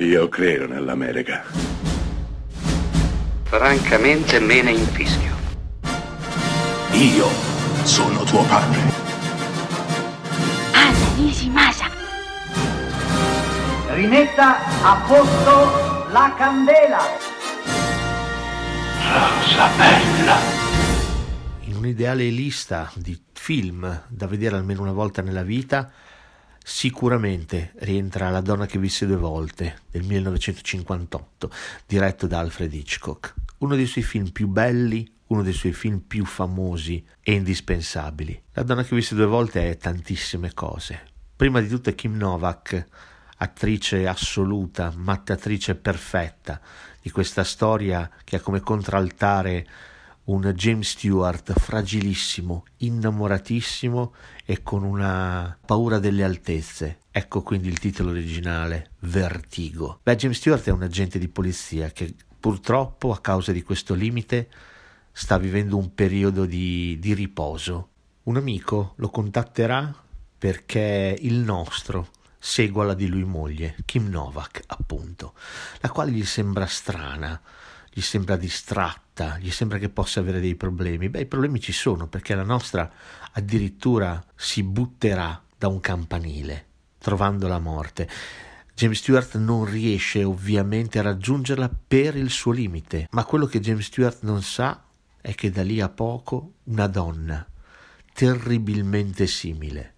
Io credo nell'America. Francamente me ne infischio. Io sono tuo padre. Anna Nishimasa. Rimetta a posto la candela. Rosa bella. Un ideale lista di film da vedere almeno una volta nella vita, sicuramente rientra La donna che visse due volte del 1958, diretto da Alfred Hitchcock, uno dei suoi film più belli, uno dei suoi film più famosi e indispensabili. La donna che visse due volte è tantissime cose. Prima di tutto è Kim Novak, attrice assoluta, mattatrice perfetta di questa storia che ha come contraltare un James Stewart fragilissimo, innamoratissimo e con una paura delle altezze. Ecco quindi il titolo originale, Vertigo. James Stewart è un agente di polizia che purtroppo, a causa di questo limite, sta vivendo un periodo di riposo. Un amico lo contatterà perché il nostro segua la di lui moglie, Kim Novak appunto, la quale gli sembra strana, gli sembra distratta, gli sembra che possa avere dei problemi. Beh, i problemi ci sono, perché la nostra addirittura si butterà da un campanile, trovando la morte. James Stewart non riesce ovviamente a raggiungerla per il suo limite, ma quello che James Stewart non sa è che da lì a poco una donna terribilmente simile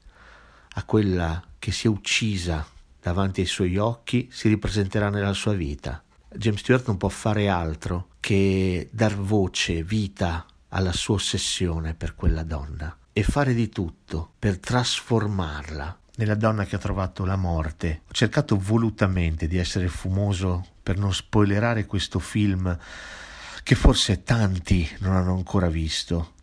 a quella che si è uccisa davanti ai suoi occhi si ripresenterà nella sua vita. James Stewart non può fare altro che dar voce, vita alla sua ossessione per quella donna e fare di tutto per trasformarla nella donna che ha trovato la morte. Ho cercato volutamente di essere fumoso per non spoilerare questo film che forse tanti non hanno ancora visto.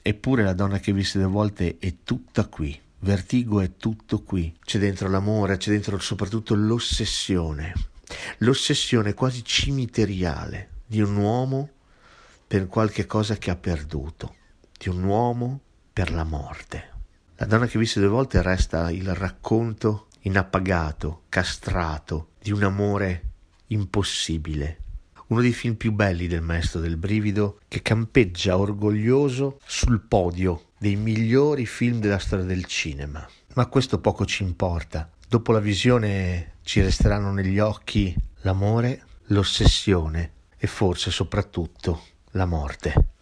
Eppure La donna che visse due volte è tutta qui. Vertigo è tutto qui. C'è dentro l'amore, c'è dentro soprattutto l'ossessione. L'ossessione quasi cimiteriale di un uomo per qualche cosa che ha perduto, di un uomo per la morte. La donna che visse due volte resta il racconto inappagato, castrato, di un amore impossibile. Uno dei film più belli del maestro del brivido, che campeggia orgoglioso sul podio dei migliori film della storia del cinema. Ma questo poco ci importa. Dopo la visione ci resteranno negli occhi l'amore, l'ossessione e forse soprattutto la morte.